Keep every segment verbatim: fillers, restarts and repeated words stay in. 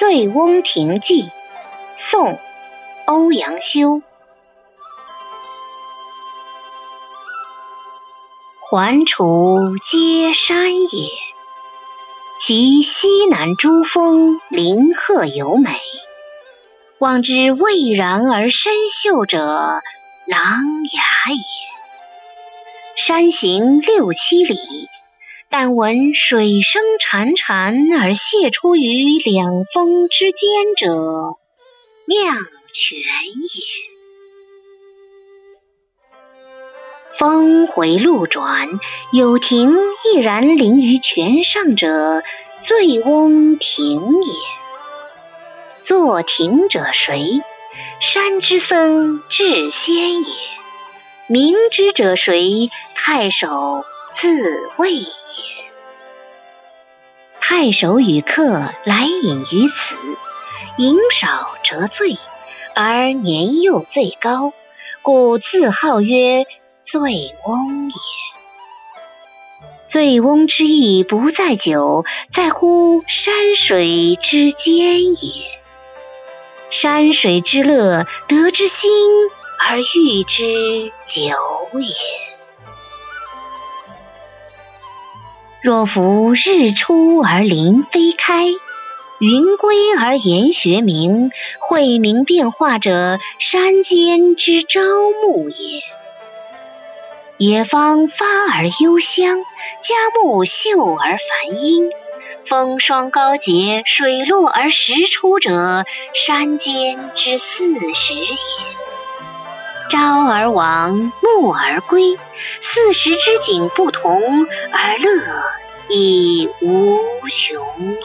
醉翁亭记》宋·欧阳修。环滁皆山也，其西南诸峰林壑尤美。望之蔚然而深秀者，琅琊也。山行六七里，但闻水声潺潺而泻出于两峰之间者，酿泉也。峰回路转，有亭亦然临于泉上者，醉翁亭也。作亭者谁？山之僧智仙也。明之者谁？太守自谓也。太守与客来饮于此，饮少则醉，而年又最高，故自号曰醉翁也。醉翁之意不在酒，在乎山水之间也。山水之乐，得之心而寓之酒也。若夫日出而林霏开，云归而岩穴明，晦明变化者，山间之朝暮也。野芳发而幽香，佳木秀而繁英，风霜高洁，水落而石出者，山间之四时也。朝而亡，暮而归，四时之景不同，而乐亦无穷也。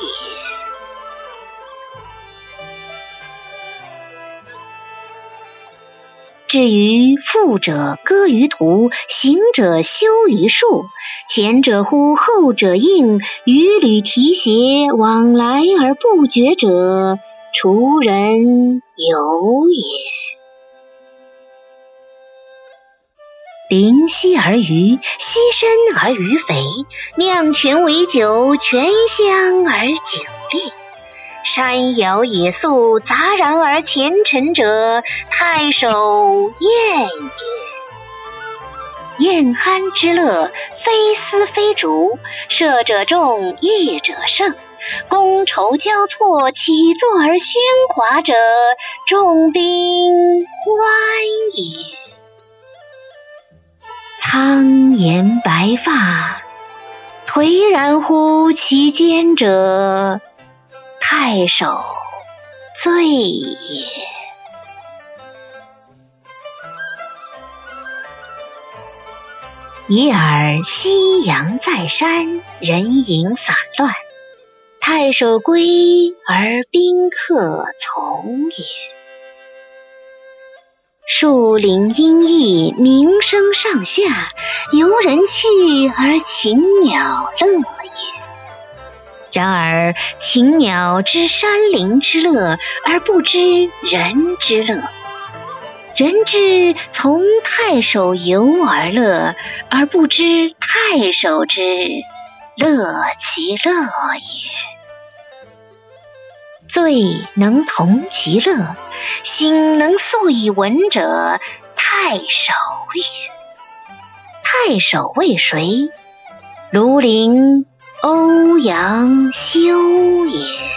至于富者歌于途，行者修于树，前者呼，后者应，与履提携，往来而不绝者，滁人游也。临溪而渔，溪深而鱼肥，酿泉为酒，泉香而酒冽。山肴野宿，杂然而前陈者，太守宴也。宴酣之乐，非丝非竹，射者中，弈者胜，觥筹交错，起坐而喧哗者，众宾欢也。苍颜白发，颓然乎其间者，太守醉也。已尔夕阳在山，人影散乱，太守归而宾客从也。树林阴翳，鸣声上下，游人去而禽鸟乐也。然而禽鸟知山林之乐，而不知人之乐。人之从太守游而乐，而不知太守之乐其乐也。醉能同其乐，醒能素以闻者，太守也。太守为谁？庐陵欧阳修也。